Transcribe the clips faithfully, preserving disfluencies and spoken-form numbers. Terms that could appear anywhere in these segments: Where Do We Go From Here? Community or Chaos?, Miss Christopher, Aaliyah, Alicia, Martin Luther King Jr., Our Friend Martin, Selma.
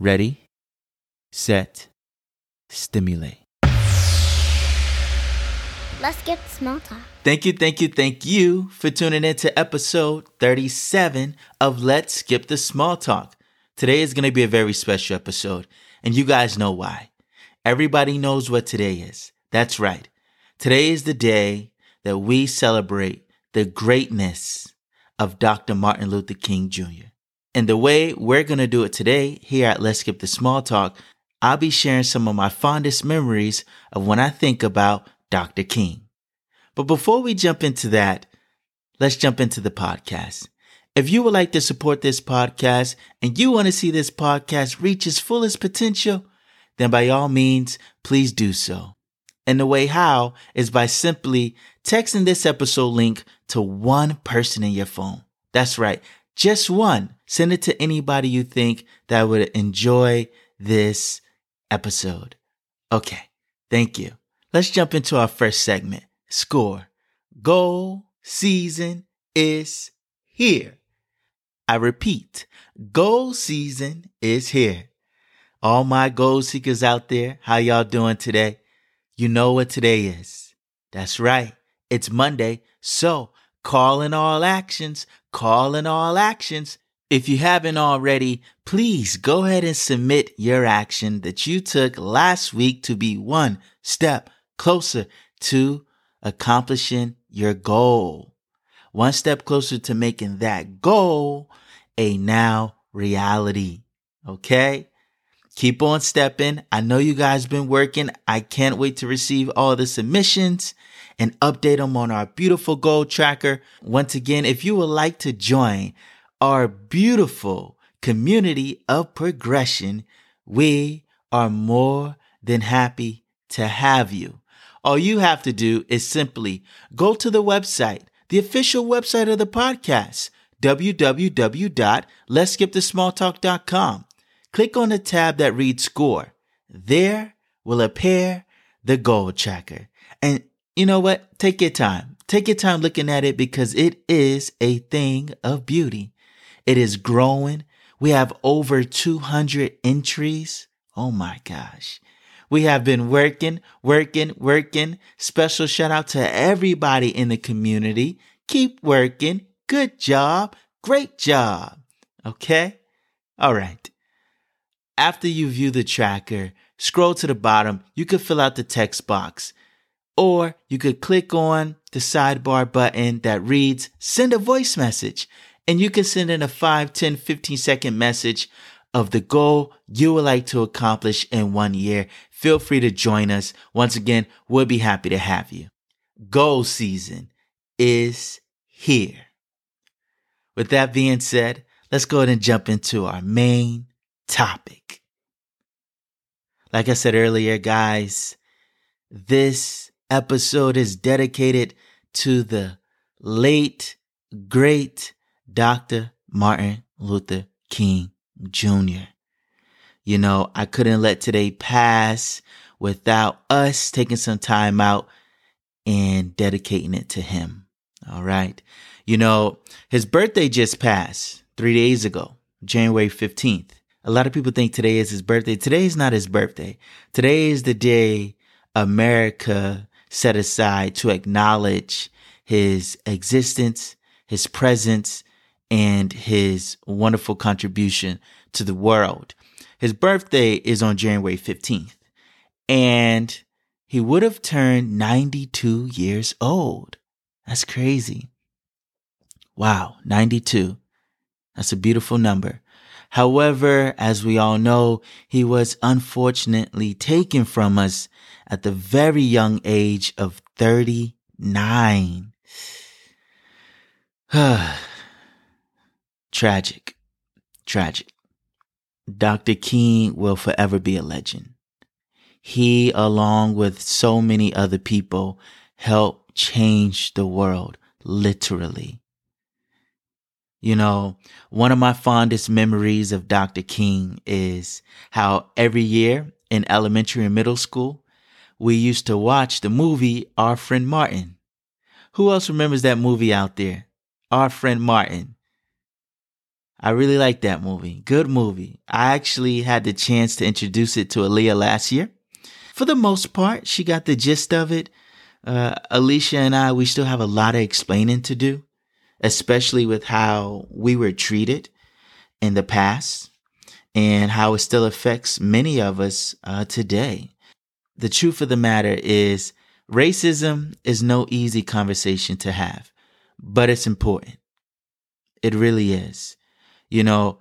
ready, set, stimulate. Let's get small talk. Thank you, thank you, thank you for tuning in to episode thirty-seven of Let's Skip the Small Talk. Today is going to be a very special episode, and you guys know why. Everybody knows what today is. That's right. Today is the day that we celebrate the greatness of Doctor Martin Luther King Junior And the way we're going to do it today here at Let's Skip the Small Talk, I'll be sharing some of my fondest memories of when I think about Doctor King. But before we jump into that, let's jump into the podcast. If you would like to support this podcast and you want to see this podcast reach its fullest potential, then by all means, please do so. And the way how is by simply texting this episode link to one person in your phone. That's right, just one. Send it to anybody you think that would enjoy this episode. Okay, thank you. Let's jump into our first segment, Score. Goal season is here. I repeat, goal season is here. All my goal seekers out there, how y'all doing today? You know what today is. That's right. It's Monday. So call in all actions, call in all actions. If you haven't already, please go ahead and submit your action that you took last week to be one step closer to accomplishing your goal. One step closer to making that goal a now reality. Okay? Keep on stepping. I know you guys been working. I can't wait to receive all the submissions and update them on our beautiful goal tracker. Once again, if you would like to join our beautiful community of progression, we are more than happy to have you. All you have to do is simply go to the website, the official website of the podcast, w w w dot lets skip the small talk dot com. Click on the tab that reads Score. There will appear the goal tracker. And you know what? Take your time. Take your time looking at it because it is a thing of beauty. It is growing. We have over two hundred entries. Oh my gosh. We have been working, working, working. Special shout out to everybody in the community. Keep working. Good job. Great job. Okay? All right. After you view the tracker, scroll to the bottom. You could fill out the text box, or you could click on the sidebar button that reads send a voice message, and you can send in a five, ten, fifteen second message of the goal you would like to accomplish in one year. Feel free to join us. Once again, we'll be happy to have you. Goal season is here. With that being said, let's go ahead and jump into our main topic. Like I said earlier, guys, this episode is dedicated to the late, great Doctor Martin Luther King Junior You know, I couldn't let today pass without us taking some time out and dedicating it to him. All right. You know, his birthday just passed three days ago, January fifteenth. A lot of people think today is his birthday. Today is not his birthday. Today is the day America set aside to acknowledge his existence, his presence, and his wonderful contribution to the world. His birthday is on January fifteenth, and he would have turned ninety-two years old. That's crazy. Wow, ninety-two. That's a beautiful number. However, as we all know, he was unfortunately taken from us at the very young age of thirty-nine. Tragic. Tragic. Doctor King will forever be a legend. He, along with so many other people, helped change the world, literally. You know, one of my fondest memories of Doctor King is how every year in elementary and middle school, we used to watch the movie Our Friend Martin. Who else remembers that movie out there? Our Friend Martin. I really like that movie. Good movie. I actually had the chance to introduce it to Aaliyah last year. For the most part, she got the gist of it. Uh, Alicia and I, we still have a lot of explaining to do, especially with how we were treated in the past and how it still affects many of us uh, today. The truth of the matter is racism is no easy conversation to have, but it's important. It really is. You know,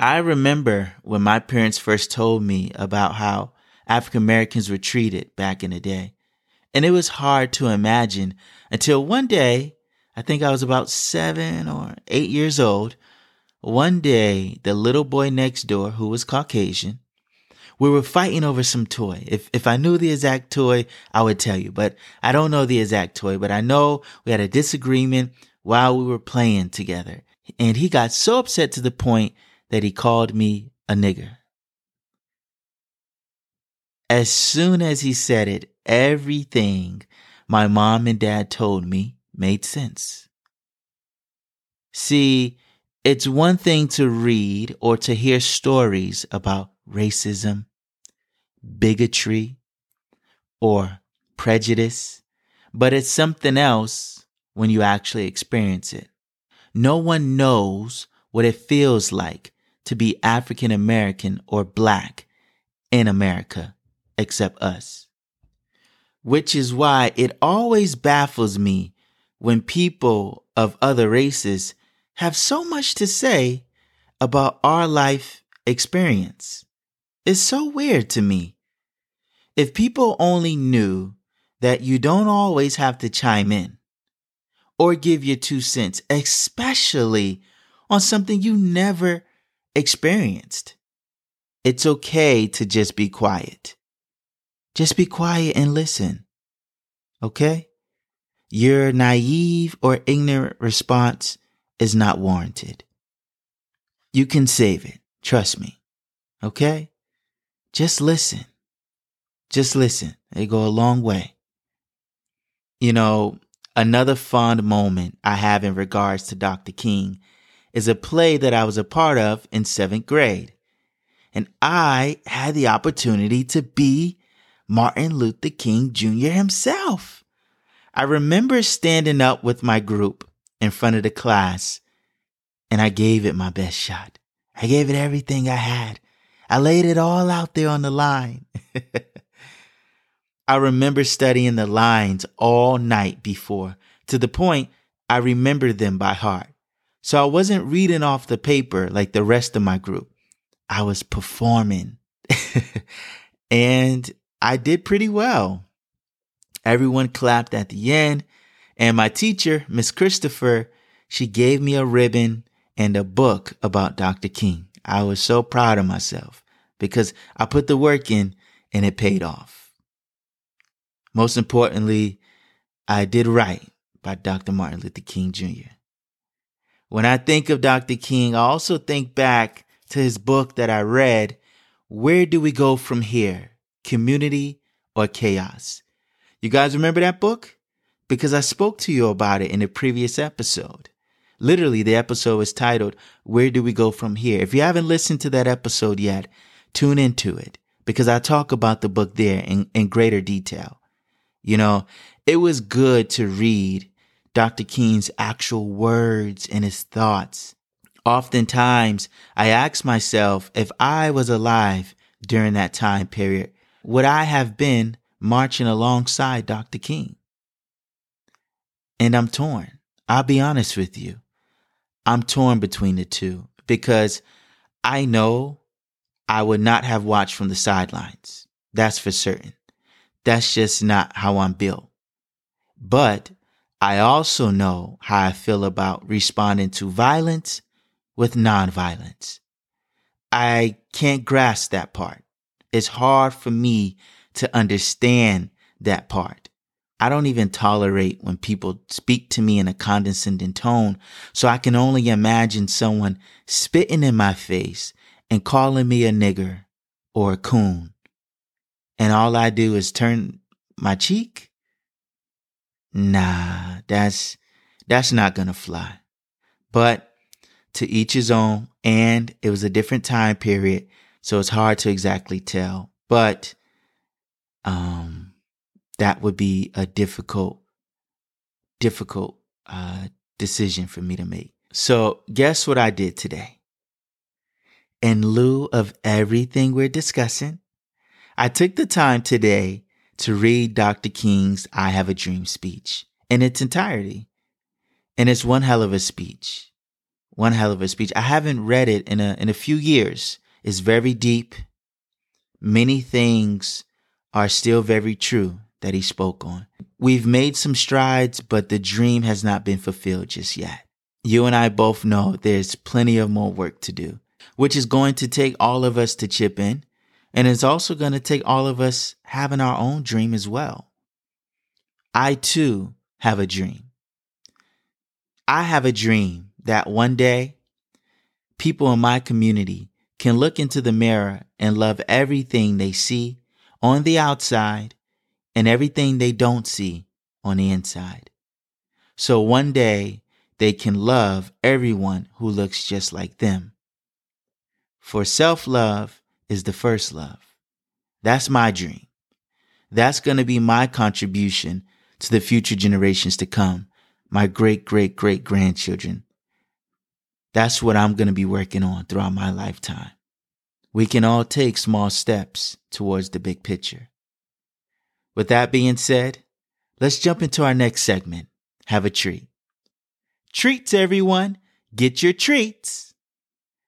I remember when my parents first told me about how African Americans were treated back in the day. And it was hard to imagine until one day, I think I was about seven or eight years old. One day, the little boy next door, who was Caucasian, we were fighting over some toy. If if I knew the exact toy, I would tell you, but I don't know the exact toy, but I know we had a disagreement while we were playing together. And he got so upset to the point that he called me a nigger. As soon as he said it, everything my mom and dad told me made sense. See, it's one thing to read or to hear stories about racism, bigotry, or prejudice, but it's something else when you actually experience it. No one knows what it feels like to be African American or Black in America except us. Which is why it always baffles me when people of other races have so much to say about our life experience. It's so weird to me. If people only knew that you don't always have to chime in, or give your two cents, especially on something you never experienced. It's okay to just be quiet. Just be quiet and listen. Okay? Your naive or ignorant response is not warranted. You can save it. Trust me. Okay? Just listen. Just listen. They go a long way. You know, another fond moment I have in regards to Doctor King is a play that I was a part of in seventh grade. And I had the opportunity to be Martin Luther King Junior himself. I remember standing up with my group in front of the class, and I gave it my best shot. I gave it everything I had. I laid it all out there on the line. I remember studying the lines all night before, to the point I remembered them by heart. So I wasn't reading off the paper like the rest of my group. I was performing. And I did pretty well. Everyone clapped at the end. And my teacher, Miss Christopher, she gave me a ribbon and a book about Doctor King. I was so proud of myself because I put the work in and it paid off. Most importantly, I did right by Doctor Martin Luther King Junior When I think of Doctor King, I also think back to his book that I read, Where Do We Go From Here? Community or Chaos? You guys remember that book? Because I spoke to you about it in the previous episode. Literally, the episode is titled, Where Do We Go From Here? If you haven't listened to that episode yet, tune into it because I talk about the book there in, in greater detail. You know, it was good to read Doctor King's actual words and his thoughts. Oftentimes, I ask myself, if I was alive during that time period, would I have been marching alongside Doctor King? And I'm torn. I'll be honest with you. I'm torn between the two because I know I would not have watched from the sidelines. That's for certain. That's just not how I'm built. But I also know how I feel about responding to violence with nonviolence. I can't grasp that part. It's hard for me to understand that part. I don't even tolerate when people speak to me in a condescending tone, so I can only imagine someone spitting in my face and calling me a nigger or a coon. And all I do is turn my cheek? Nah, that's, that's not gonna fly. But to each his own, and it was a different time period, so it's hard to exactly tell. But um, that would be a difficult, difficult uh, decision for me to make. So guess what I did today? In lieu of everything we're discussing, I took the time today to read Doctor King's I Have a Dream speech in its entirety. And it's one hell of a speech. One hell of a speech. I haven't read it in a in a few years. It's very deep. Many things are still very true that he spoke on. We've made some strides, but the dream has not been fulfilled just yet. You and I both know there's plenty of more work to do, which is going to take all of us to chip in. And it's also going to take all of us having our own dream as well. I too have a dream. I have a dream that one day people in my community can look into the mirror and love everything they see on the outside and everything they don't see on the inside. So one day they can love everyone who looks just like them. For self-love is the first love. That's my dream. That's going to be my contribution to the future generations to come, my great, great, great grandchildren. That's what I'm going to be working on throughout my lifetime. We can all take small steps towards the big picture. With that being said, let's jump into our next segment. Have a treat. Treats, everyone. Get your treats.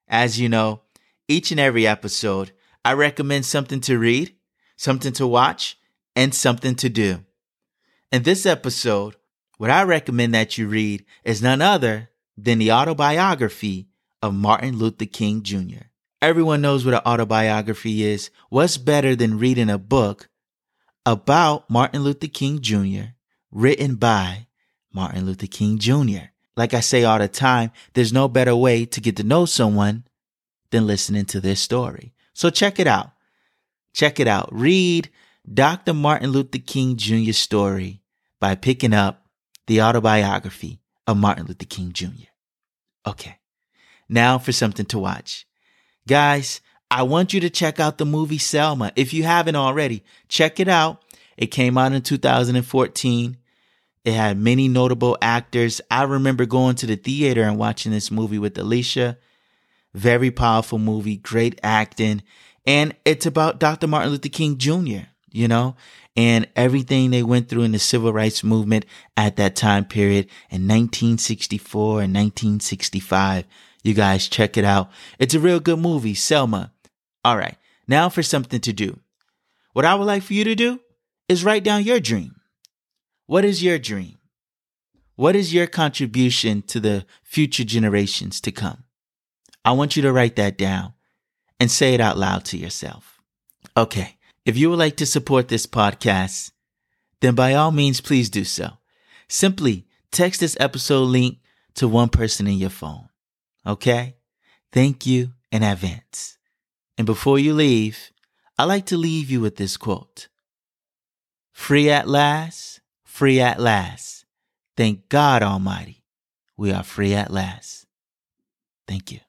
As you know, each and every episode, I recommend something to read, something to watch, and something to do. In this episode, what I recommend that you read is none other than the autobiography of Martin Luther King Junior Everyone knows what an autobiography is. What's better than reading a book about Martin Luther King Junior, written by Martin Luther King Junior? Like I say all the time, there's no better way to get to know someone than listening to this story. So check it out. Check it out. Read Doctor Martin Luther King Junior's story by picking up the autobiography of Martin Luther King Junior Okay, now for something to watch. Guys, I want you to check out the movie Selma. If you haven't already, check it out. It came out in two thousand fourteen. It had many notable actors. I remember going to the theater and watching this movie with Alicia. Very powerful movie, great acting. And it's about Doctor Martin Luther King Junior, you know, and everything they went through in the civil rights movement at that time period in nineteen sixty-four and nineteen sixty-five. You guys check it out. It's a real good movie, Selma. All right, now for something to do. What I would like for you to do is write down your dream. What is your dream? What is your contribution to the future generations to come? I want you to write that down and say it out loud to yourself. Okay, if you would like to support this podcast, then by all means, please do so. Simply text this episode link to one person in your phone. Okay? Thank you in advance. And before you leave, I like to leave you with this quote. Free at last, free at last. Thank God Almighty, we are free at last. Thank you.